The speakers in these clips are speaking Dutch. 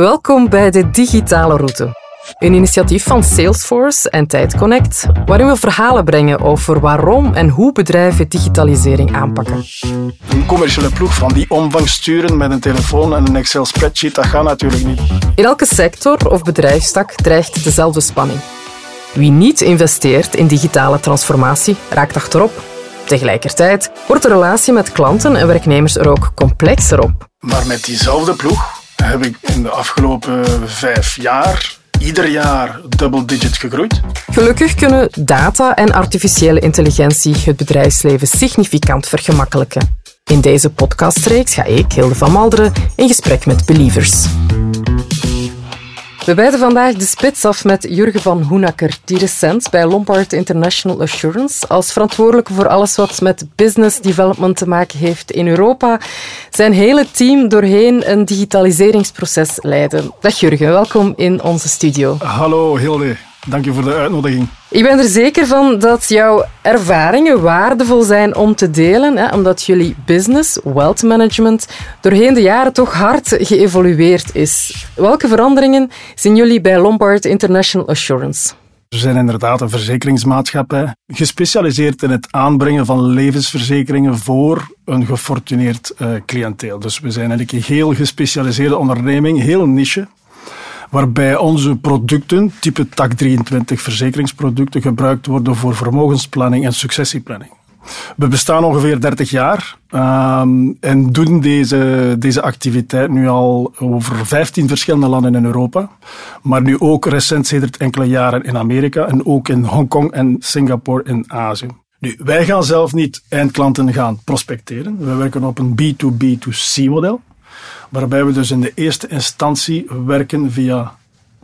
Welkom bij de Digitale Route, een initiatief van Salesforce en TijdConnect, waarin we verhalen brengen over waarom en hoe bedrijven digitalisering aanpakken. Een commerciële ploeg van die omvang sturen met een telefoon en een Excel-spreadsheet, dat gaat natuurlijk niet. In elke sector of bedrijfstak dreigt dezelfde spanning. Wie niet investeert in digitale transformatie, raakt achterop. Tegelijkertijd wordt de relatie met klanten en werknemers er ook complexer op. Maar met diezelfde ploeg heb ik in de afgelopen 5 jaar ieder jaar double-digit gegroeid. Gelukkig kunnen data en artificiële intelligentie het bedrijfsleven significant vergemakkelijken. In deze podcastreeks ga ik, Hilde van Malderen, in gesprek met Believers. We wijden vandaag de spits af met Jurgen van Hoenakker, die recent bij Lombard International Assurance als verantwoordelijke voor alles wat met business development te maken heeft in Europa, zijn hele team doorheen een digitaliseringsproces leidde. Dag Jurgen, welkom in onze studio. Hallo Hilde, dank je voor de uitnodiging. Ik ben er zeker van dat jouw ervaringen waardevol zijn om te delen, hè, omdat jullie business, wealth management, doorheen de jaren toch hard geëvolueerd is. Welke veranderingen zien jullie bij Lombard International Assurance? We zijn inderdaad een verzekeringsmaatschappij, gespecialiseerd in het aanbrengen van levensverzekeringen voor een gefortuneerd cliënteel. Dus we zijn eigenlijk een heel gespecialiseerde onderneming, heel niche, waarbij onze producten, type TAC23 verzekeringsproducten, gebruikt worden voor vermogensplanning en successieplanning. We bestaan ongeveer 30 jaar en doen deze activiteit nu al over 15 verschillende landen in Europa, maar nu ook recent sedert enkele jaren in Amerika en ook in Hongkong en Singapore in Azië. Nu, wij gaan zelf niet eindklanten gaan prospecteren. We werken op een B2B2C model, waarbij we dus in de eerste instantie werken via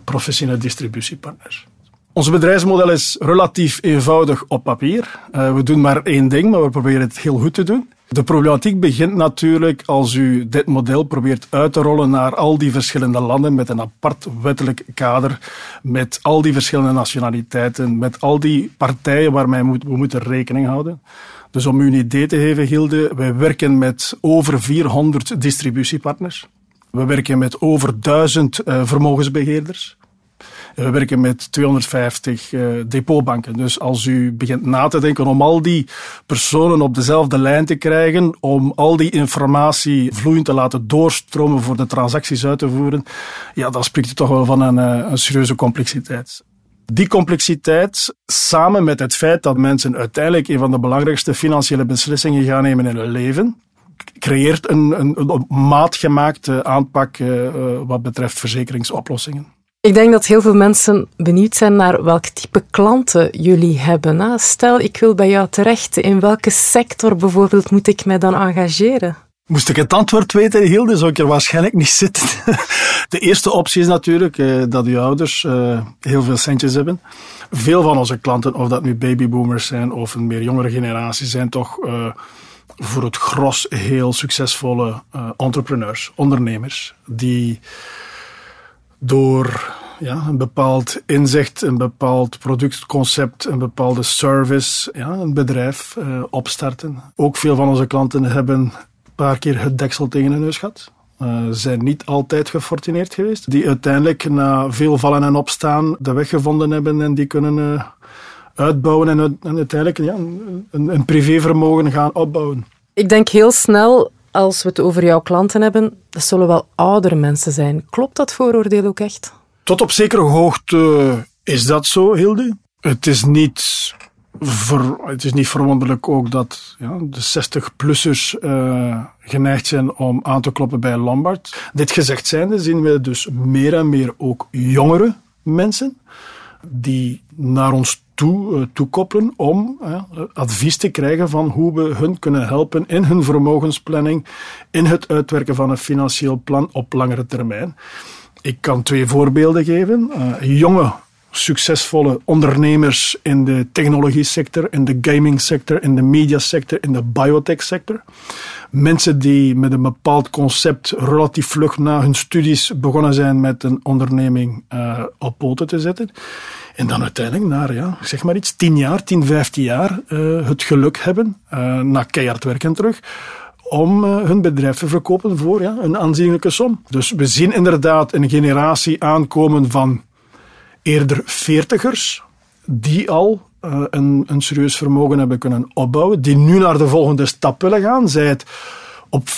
professionele distributiepartners. Ons bedrijfsmodel is relatief eenvoudig op papier. We doen maar één ding, maar we proberen het heel goed te doen. De problematiek begint natuurlijk als u dit model probeert uit te rollen naar al die verschillende landen met een apart wettelijk kader, met al die verschillende nationaliteiten, met al die partijen waarmee we moeten rekening houden. Dus om u een idee te geven, Hilde, wij werken met over 400 distributiepartners. We werken met over 1000 vermogensbeheerders. We werken met 250 depotbanken. Dus als u begint na te denken om al die personen op dezelfde lijn te krijgen, om al die informatie vloeiend te laten doorstromen voor de transacties uit te voeren, ja, dan spreekt u toch wel van een serieuze complexiteit. Die complexiteit, samen met het feit dat mensen uiteindelijk een van de belangrijkste financiële beslissingen gaan nemen in hun leven, creëert een maatgemaakte aanpak wat betreft verzekeringsoplossingen. Ik denk dat heel veel mensen benieuwd zijn naar welk type klanten jullie hebben. Stel, ik wil bij jou terecht. In welke sector bijvoorbeeld moet ik mij dan engageren? Moest ik het antwoord weten, Hilde, zou ik er waarschijnlijk niet zitten. De eerste optie is natuurlijk dat uw ouders heel veel centjes hebben. Veel van onze klanten, of dat nu babyboomers zijn of een meer jongere generatie, zijn toch voor het gros heel succesvolle entrepreneurs, ondernemers, die door een bepaald inzicht, een bepaald productconcept, een bepaalde service, een bedrijf opstarten. Ook veel van onze klanten hebben een paar keer het deksel tegen hun neus gehad. Zijn niet altijd gefortuneerd geweest. Die uiteindelijk na veel vallen en opstaan de weg gevonden hebben en die kunnen uitbouwen en uiteindelijk een privévermogen gaan opbouwen. Ik denk heel snel, als we het over jouw klanten hebben, dat zullen wel oudere mensen zijn. Klopt dat vooroordeel ook echt? Tot op zekere hoogte is dat zo, Hilde. Het is niet verwonderlijk ook dat de 60-plussers geneigd zijn om aan te kloppen bij Lombard. Dit gezegd zijnde zien we dus meer en meer ook jongere mensen die naar ons toekoppelen om advies te krijgen van hoe we hun kunnen helpen in hun vermogensplanning, in het uitwerken van een financieel plan op langere termijn. Ik kan 2 voorbeelden geven. Jonge, succesvolle ondernemers in de technologie-sector, in de gaming-sector, in de media-sector, in de biotech-sector. Mensen die met een bepaald concept relatief vlug na hun studies begonnen zijn met een onderneming op poten te zetten. En dan uiteindelijk na, 10, 15 jaar het geluk hebben, na keihard werken terug, om hun bedrijf te verkopen voor een aanzienlijke som. Dus we zien inderdaad een generatie aankomen van eerder veertigers die al een serieus vermogen hebben kunnen opbouwen, die nu naar de volgende stap willen gaan, zij het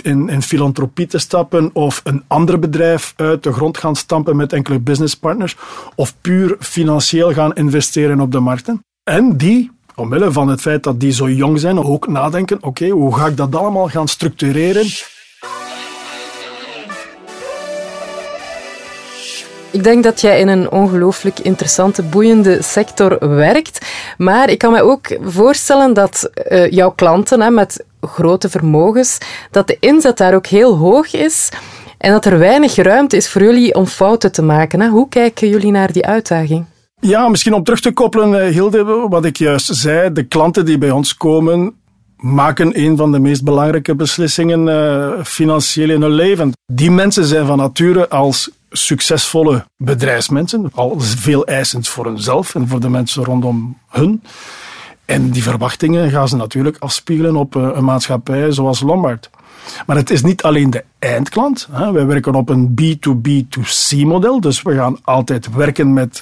in filantropie te stappen of een ander bedrijf uit de grond gaan stampen met enkele businesspartners of puur financieel gaan investeren op de markten. En die, omwille van het feit dat die zo jong zijn, ook nadenken, oké, hoe ga ik dat allemaal gaan structureren? Ik denk dat jij in een ongelooflijk interessante, boeiende sector werkt. Maar ik kan me ook voorstellen dat jouw klanten met grote vermogens, dat de inzet daar ook heel hoog is en dat er weinig ruimte is voor jullie om fouten te maken. Hoe kijken jullie naar die uitdaging? Ja, misschien om terug te koppelen, Hilde, wat ik juist zei. De klanten die bij ons komen, maken een van de meest belangrijke beslissingen financieel in hun leven. Die mensen zijn van nature als succesvolle bedrijfsmensen, al veel eisend voor hunzelf en voor de mensen rondom hun. En die verwachtingen gaan ze natuurlijk afspiegelen op een maatschappij zoals Lombard. Maar het is niet alleen de eindklant. Wij werken op een B2B2C-model, dus we gaan altijd werken met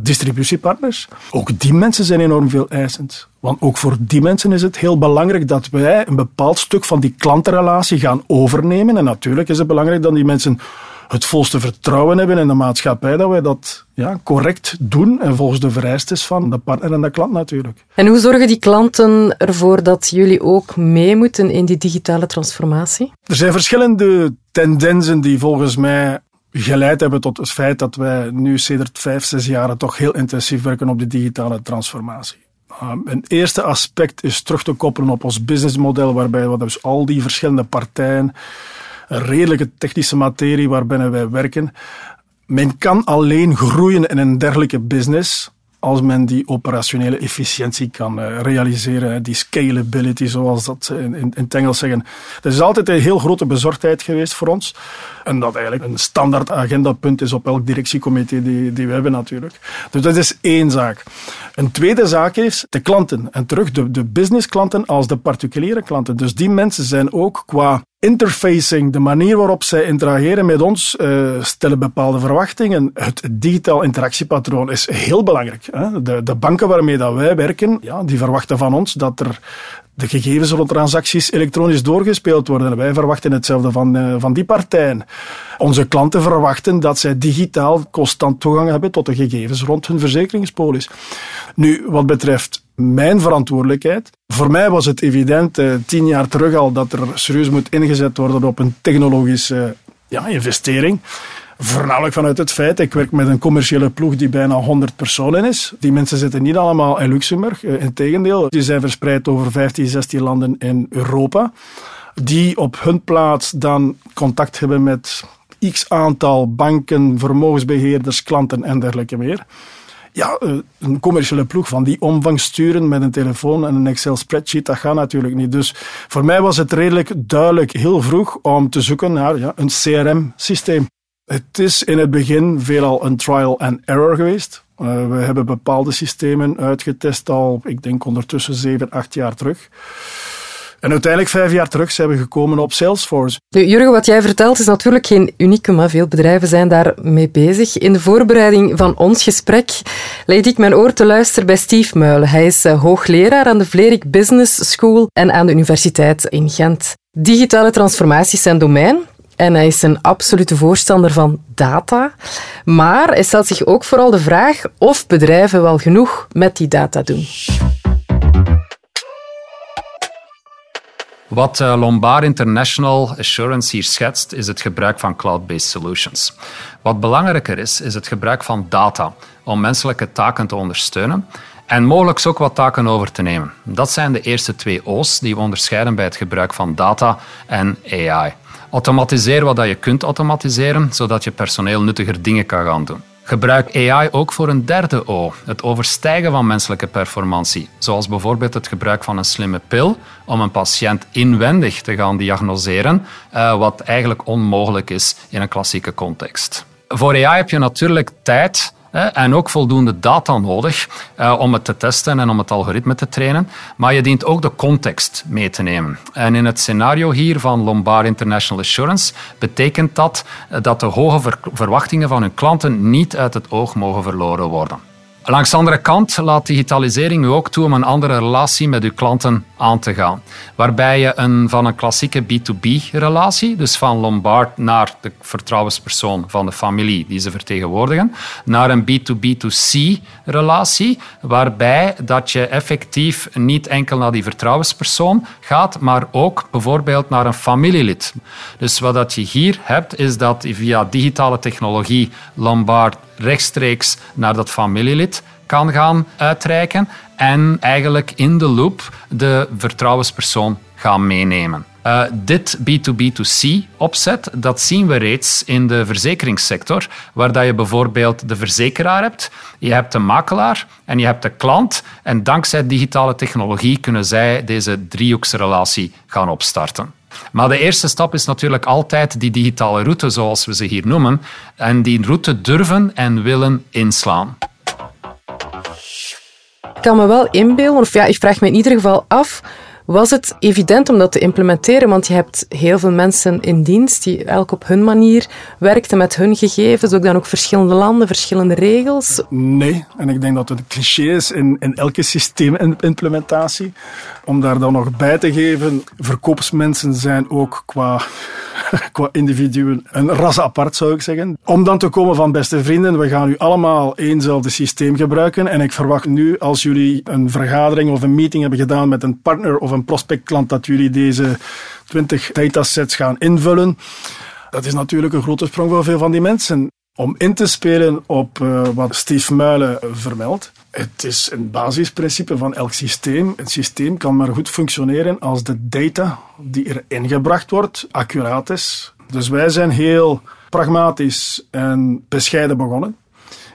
distributiepartners. Ook die mensen zijn enorm veel eisend. Want ook voor die mensen is het heel belangrijk dat wij een bepaald stuk van die klantenrelatie gaan overnemen. En natuurlijk is het belangrijk dat die mensen het volste vertrouwen hebben in de maatschappij, dat wij dat correct doen en volgens de vereisten van de partner en de klant natuurlijk. En hoe zorgen die klanten ervoor dat jullie ook mee moeten in die digitale transformatie? Er zijn verschillende tendensen die volgens mij geleid hebben tot het feit dat wij nu sedert 5-6 jaren toch heel intensief werken op de digitale transformatie. Een eerste aspect is terug te koppelen op ons businessmodel, waarbij we dus al die verschillende partijen, een redelijke technische materie waarbinnen wij werken. Men kan alleen groeien in een dergelijke business als men die operationele efficiëntie kan realiseren, die scalability, zoals dat ze in het Engels zeggen. Dat is altijd een heel grote bezorgdheid geweest voor ons. En dat eigenlijk een standaard agendapunt is op elk directiecomité die we hebben natuurlijk. Dus dat is één zaak. Een tweede zaak is de klanten. En terug de businessklanten als de particuliere klanten. Dus die mensen zijn ook qua interfacing, de manier waarop zij interageren met ons, stellen bepaalde verwachtingen. Het digitaal interactiepatroon is heel belangrijk. De banken waarmee dat wij werken, die verwachten van ons dat er de gegevens rond transacties elektronisch doorgespeeld worden. Wij verwachten hetzelfde van die partijen. Onze klanten verwachten dat zij digitaal constant toegang hebben tot de gegevens rond hun verzekeringspolis. Nu, wat betreft mijn verantwoordelijkheid. Voor mij was het evident 10 jaar terug al dat er serieus moet ingezet worden op een technologische investering. Voornamelijk vanuit het feit, ik werk met een commerciële ploeg die bijna 100 personen is. Die mensen zitten niet allemaal in Luxemburg, integendeel. Die zijn verspreid over 15, 16 landen in Europa. Die op hun plaats dan contact hebben met x aantal banken, vermogensbeheerders, klanten en dergelijke meer. Ja, een commerciële ploeg van die omvang sturen met een telefoon en een Excel-spreadsheet, dat gaat natuurlijk niet. Dus voor mij was het redelijk duidelijk heel vroeg om te zoeken naar een CRM-systeem. Het is in het begin veelal een trial and error geweest. We hebben bepaalde systemen uitgetest al, ik denk ondertussen 7-8 jaar terug. En uiteindelijk 5 jaar terug zijn we gekomen op Salesforce. Jurgen, wat jij vertelt is natuurlijk geen unicum, maar veel bedrijven zijn daarmee bezig. In de voorbereiding van ons gesprek leid ik mijn oor te luisteren bij Steve Muylle. Hij is hoogleraar aan de Vlerick Business School en aan de Universiteit in Gent. Digitale transformatie is zijn domein en hij is een absolute voorstander van data. Maar hij stelt zich ook vooral de vraag of bedrijven wel genoeg met die data doen. Wat Lombard International Assurance hier schetst, is het gebruik van cloud-based solutions. Wat belangrijker is, is het gebruik van data om menselijke taken te ondersteunen en mogelijk ook wat taken over te nemen. Dat zijn de eerste 2 O's die we onderscheiden bij het gebruik van data en AI. Automatiseer wat je kunt automatiseren, zodat je personeel nuttiger dingen kan gaan doen. Gebruik AI ook voor een derde O, het overstijgen van menselijke performantie. Zoals bijvoorbeeld het gebruik van een slimme pil om een patiënt inwendig te gaan diagnoseren, wat eigenlijk onmogelijk is in een klassieke context. Voor AI heb je natuurlijk tijd En ook voldoende data nodig om het te testen en om het algoritme te trainen. Maar je dient ook de context mee te nemen. En in het scenario hier van Lombard International Assurance betekent dat dat de hoge verwachtingen van hun klanten niet uit het oog mogen verloren worden. Langs de andere kant laat digitalisering u ook toe om een andere relatie met uw klanten aan te gaan. Waarbij je van een klassieke B2B-relatie, dus van Lombard naar de vertrouwenspersoon van de familie die ze vertegenwoordigen, naar een B2B2C-relatie, waarbij dat je effectief niet enkel naar die vertrouwenspersoon gaat, maar ook bijvoorbeeld naar een familielid. Dus wat je hier hebt, is dat via digitale technologie Lombard rechtstreeks naar dat familielid kan gaan uitreiken en eigenlijk in de loop de vertrouwenspersoon gaan meenemen. Dit B2B2C-opzet, dat zien we reeds in de verzekeringssector, waar dat je bijvoorbeeld de verzekeraar hebt, je hebt de makelaar en je hebt de klant. En dankzij digitale technologie kunnen zij deze driehoeksrelatie gaan opstarten. Maar de eerste stap is natuurlijk altijd die digitale route, zoals we ze hier noemen, en die route durven en willen inslaan. Ik kan me wel inbeelden, of ja, ik vraag me in ieder geval af, was het evident om dat te implementeren? Want je hebt heel veel mensen in dienst die elk op hun manier werkten met hun gegevens, ook dan ook verschillende landen, verschillende regels. Nee, en ik denk dat het een cliché is in elke systeemimplementatie. Om daar dan nog bij te geven, verkoopsmensen zijn ook qua individuen een ras apart, zou ik zeggen. Om dan te komen van, beste vrienden, we gaan nu allemaal éénzelfde systeem gebruiken en ik verwacht nu, als jullie een vergadering of een meeting hebben gedaan met een partner of een prospectklant, dat jullie deze 20 datasets gaan invullen. Dat is natuurlijk een grote sprong voor veel van die mensen. Om in te spelen op wat Steve Muylle vermeldt. Het is een basisprincipe van elk systeem. Het systeem kan maar goed functioneren als de data die erin gebracht wordt, accuraat is. Dus wij zijn heel pragmatisch en bescheiden begonnen.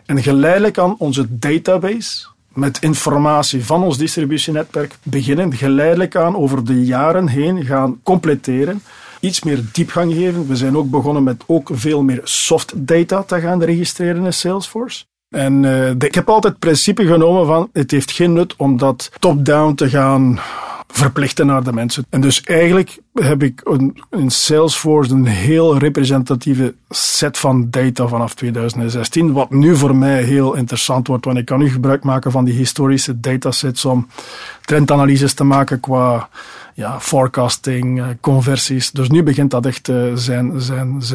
En geleidelijk aan onze database met informatie van ons distributienetwerk beginnen. Geleidelijk aan over de jaren heen gaan completeren. Iets meer diepgang geven. We zijn ook begonnen met ook veel meer soft data te gaan registreren in Salesforce. En ik heb altijd het principe genomen van het heeft geen nut om dat top-down te gaan verplichten naar de mensen. En dus eigenlijk heb ik in Salesforce een heel representatieve set van data vanaf 2016, wat nu voor mij heel interessant wordt, want ik kan nu gebruik maken van die historische datasets om trendanalyses te maken qua forecasting, conversies. Dus nu begint dat echt zijn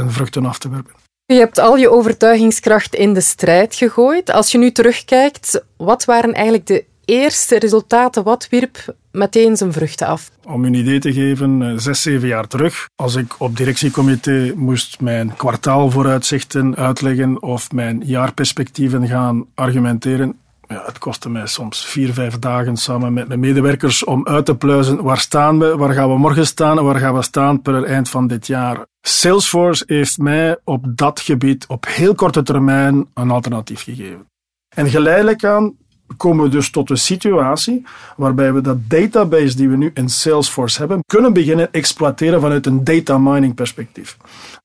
vruchten af te werpen. Je hebt al je overtuigingskracht in de strijd gegooid. Als je nu terugkijkt, wat waren eigenlijk de eerste resultaten? Wat wierp meteen zijn vruchten af? Om u een idee te geven, 6-7 jaar terug, als ik op directiecomité moest mijn kwartaalvooruitzichten uitleggen of mijn jaarperspectieven gaan argumenteren, het kostte mij soms 4-5 dagen samen met mijn medewerkers om uit te pluizen waar staan we, waar gaan we morgen staan, waar gaan we staan per eind van dit jaar. Salesforce heeft mij op dat gebied op heel korte termijn een alternatief gegeven. En geleidelijk aan komen we dus tot een situatie waarbij we dat database die we nu in Salesforce hebben, kunnen beginnen exploiteren vanuit een data mining perspectief.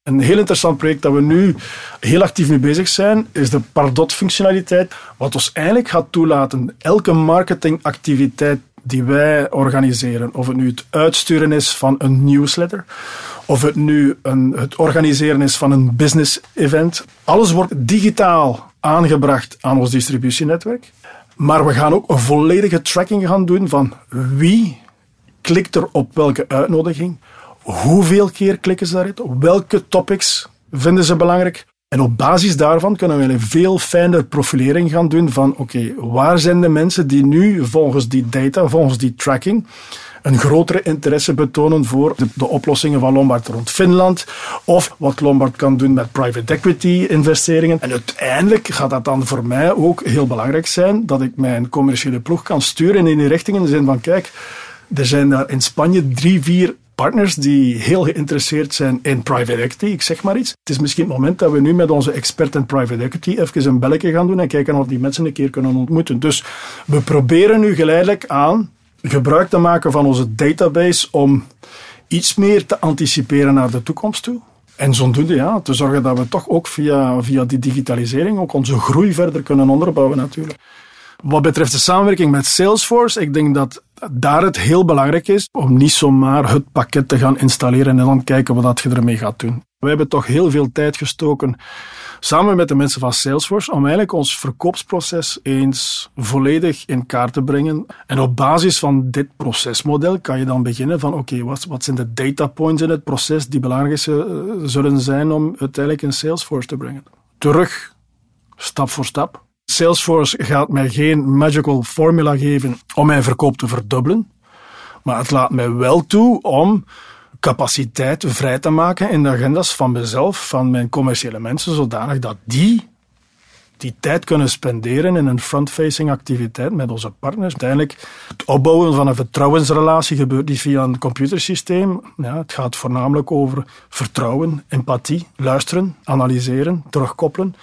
Een heel interessant project dat we nu heel actief mee bezig zijn, is de Pardot functionaliteit, wat ons eigenlijk gaat toelaten elke marketingactiviteit die wij organiseren, of het nu het uitsturen is van een newsletter, of het nu het organiseren is van een business event. Alles wordt digitaal aangebracht aan ons distributienetwerk. Maar we gaan ook een volledige tracking gaan doen van wie klikt er op welke uitnodiging, hoeveel keer klikken ze daarop, welke topics vinden ze belangrijk. En op basis daarvan kunnen we een veel fijner profilering gaan doen van oké, waar zijn de mensen die nu volgens die data, volgens die tracking, een grotere interesse betonen voor de oplossingen van Lombard rond Finland of wat Lombard kan doen met private equity investeringen. En uiteindelijk gaat dat dan voor mij ook heel belangrijk zijn dat ik mijn commerciële ploeg kan sturen in die richting in de zin van kijk, er zijn daar in Spanje 3-4 partners die heel geïnteresseerd zijn in private equity, ik zeg maar iets. Het is misschien het moment dat we nu met onze expert in private equity even een belletje gaan doen en kijken of die mensen een keer kunnen ontmoeten. Dus we proberen nu geleidelijk aan gebruik te maken van onze database om iets meer te anticiperen naar de toekomst toe. En zodoende, ja, te zorgen dat we toch ook via die digitalisering ook onze groei verder kunnen onderbouwen natuurlijk. Wat betreft de samenwerking met Salesforce, ik denk dat daar het heel belangrijk is om niet zomaar het pakket te gaan installeren en dan kijken wat je ermee gaat doen. We hebben toch heel veel tijd gestoken samen met de mensen van Salesforce om eigenlijk ons verkoopsproces eens volledig in kaart te brengen. En op basis van dit procesmodel kan je dan beginnen van oké, wat zijn de data points in het proces die belangrijk zullen zijn om uiteindelijk in Salesforce te brengen. Terug, stap voor stap. Salesforce gaat mij geen magical formula geven om mijn verkoop te verdubbelen, maar het laat mij wel toe om capaciteit vrij te maken in de agendas van mezelf, van mijn commerciële mensen, zodanig dat die tijd kunnen spenderen in een front-facing activiteit met onze partners. Uiteindelijk, het opbouwen van een vertrouwensrelatie gebeurt niet via een computersysteem. Ja, het gaat voornamelijk over vertrouwen, empathie, luisteren, analyseren, terugkoppelen.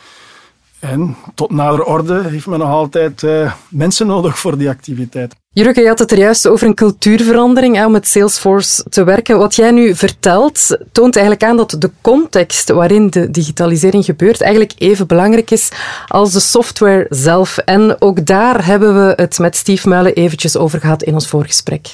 En tot nader orde heeft men nog altijd mensen nodig voor die activiteit. Jurgen, je had het er juist over een cultuurverandering om met Salesforce te werken. Wat jij nu vertelt, toont eigenlijk aan dat de context waarin de digitalisering gebeurt eigenlijk even belangrijk is als de software zelf. En ook daar hebben we het met Steve Muylle eventjes over gehad in ons voorgesprek.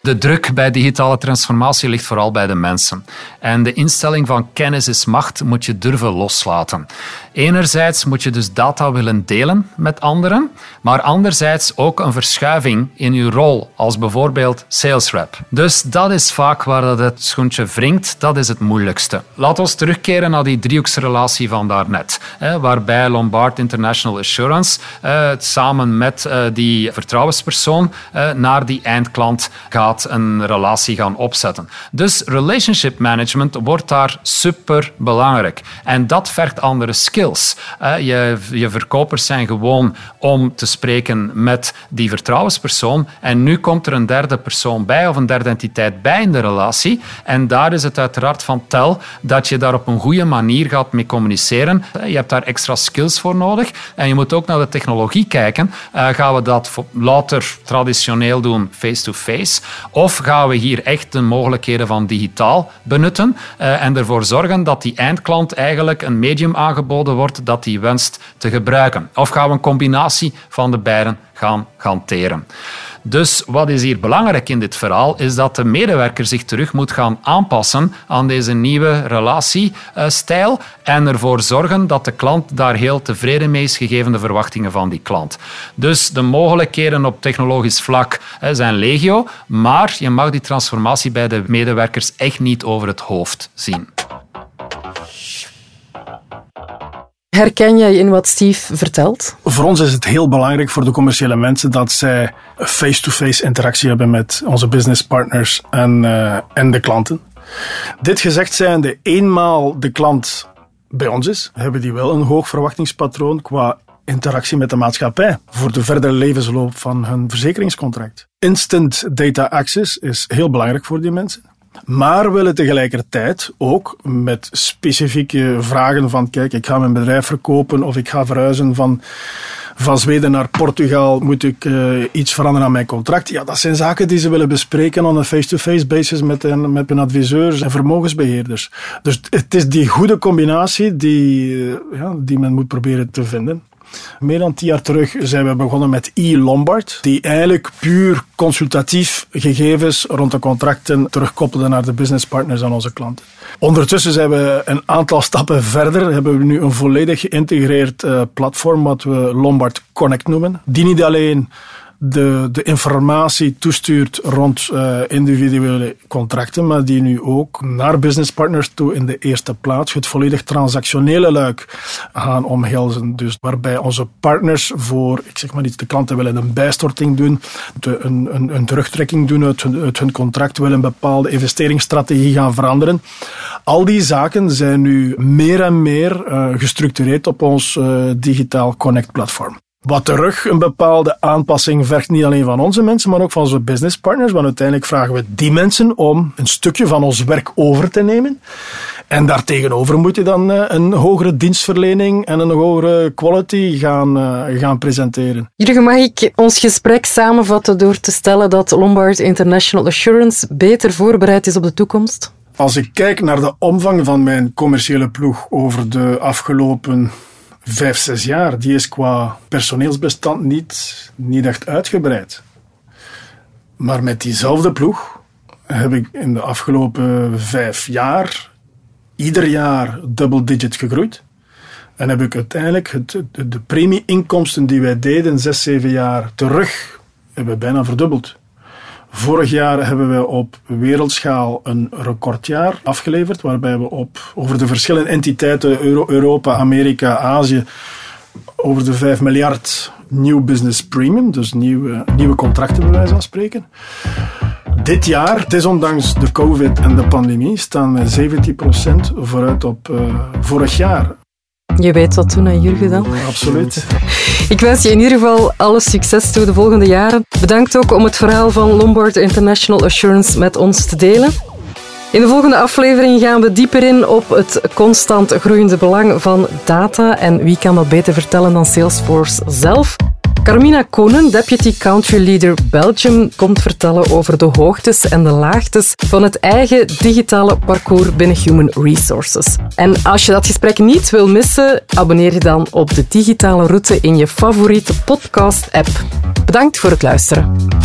De druk bij digitale transformatie ligt vooral bij de mensen. En de instelling van kennis is macht moet je durven loslaten. Enerzijds moet je dus data willen delen met anderen, maar anderzijds ook een verschuiving in je rol als bijvoorbeeld sales rep. Dus dat is vaak waar het schoentje wringt, dat is het moeilijkste. Laten we terugkeren naar die driehoeksrelatie van daarnet, waarbij Lombard International Assurance samen met die vertrouwenspersoon naar die eindklant gaat een relatie gaan opzetten. Dus relationship management wordt daar super belangrijk. En dat vergt andere skills. Je verkopers zijn gewoon om te spreken met die vertrouwenspersoon en nu komt er een derde persoon bij of een derde entiteit bij in de relatie en daar is het uiteraard van tel dat je daar op een goede manier gaat mee communiceren. Je hebt daar extra skills voor nodig en je moet ook naar de technologie kijken. Gaan we dat later traditioneel doen face-to-face? Of gaan we hier echt de mogelijkheden van digitaal benutten en ervoor zorgen dat die eindklant eigenlijk een medium aangeboden wordt dat die wenst te gebruiken? Of gaan we een combinatie van de beiden gaan hanteren? Dus wat is hier belangrijk in dit verhaal is dat de medewerker zich terug moet gaan aanpassen aan deze nieuwe relatiestijl en ervoor zorgen dat de klant daar heel tevreden mee is gegeven de verwachtingen van die klant. Dus de mogelijkheden op technologisch vlak zijn legio, maar je mag die transformatie bij de medewerkers echt niet over het hoofd zien. Herken jij in wat Steve vertelt? Voor ons is het heel belangrijk voor de commerciële mensen dat zij face-to-face interactie hebben met onze businesspartners en de klanten. Dit gezegd zijnde, eenmaal de klant bij ons is, hebben die wel een hoog verwachtingspatroon qua interactie met de maatschappij voor de verdere levensloop van hun verzekeringscontract. Instant data access is heel belangrijk voor die mensen. Maar willen tegelijkertijd ook met specifieke vragen van kijk, ik ga mijn bedrijf verkopen of ik ga verhuizen van Zweden naar Portugal, moet ik iets veranderen aan mijn contract? Ja, dat zijn zaken die ze willen bespreken op een face-to-face basis met hun adviseurs en vermogensbeheerders. Dus het is die goede combinatie die men moet proberen te vinden. Meer dan 10 jaar terug zijn we begonnen met e-Lombard, die eigenlijk puur consultatief gegevens rond de contracten terugkoppelde naar de businesspartners en onze klanten. Ondertussen zijn we een aantal stappen verder, hebben we nu een volledig geïntegreerd platform, wat we Lombard Connect noemen, die niet alleen de informatie toestuurt rond individuele contracten, maar die nu ook naar businesspartners toe in de eerste plaats het volledig transactionele luik gaan omhelzen. Dus waarbij onze partners voor, ik zeg maar iets, de klanten willen een bijstorting doen, een terugtrekking doen uit hun contract, willen een bepaalde investeringsstrategie gaan veranderen. Al die zaken zijn nu meer en meer gestructureerd op ons digitaal Connect platform. Wat terug een bepaalde aanpassing vergt niet alleen van onze mensen, maar ook van onze businesspartners. Want uiteindelijk vragen we die mensen om een stukje van ons werk over te nemen. En daartegenover moet je dan een hogere dienstverlening en een hogere quality gaan presenteren. Jurgen, mag ik ons gesprek samenvatten door te stellen dat Lombard International Assurance beter voorbereid is op de toekomst? Als ik kijk naar de omvang van mijn commerciële ploeg over de afgelopen 5-6 jaar, die is qua personeelsbestand niet echt uitgebreid. Maar met diezelfde ploeg heb ik in de afgelopen 5 jaar ieder jaar double-digit gegroeid. En heb ik uiteindelijk de premieinkomsten die wij deden 6-7 jaar terug, hebben we bijna verdubbeld. Vorig jaar hebben we op wereldschaal een recordjaar afgeleverd, waarbij we over de verschillende entiteiten, Europa, Amerika, Azië, over de 5 miljard nieuw business premium, dus nieuwe contracten bij wijze van spreken. Dit jaar, het is ondanks de COVID en de pandemie, staan we 17% vooruit op vorig jaar. Je weet wat toen aan Jurgen dan. Ja, absoluut. Ik wens je in ieder geval alle succes toe de volgende jaren. Bedankt ook om het verhaal van Lombard International Assurance met ons te delen. In de volgende aflevering gaan we dieper in op het constant groeiende belang van data. En wie kan dat beter vertellen dan Salesforce zelf? Carmina Koenen, Deputy Country Leader Belgium, komt vertellen over de hoogtes en de laagtes van het eigen digitale parcours binnen Human Resources. En als je dat gesprek niet wil missen, abonneer je dan op de digitale route in je favoriete podcast-app. Bedankt voor het luisteren.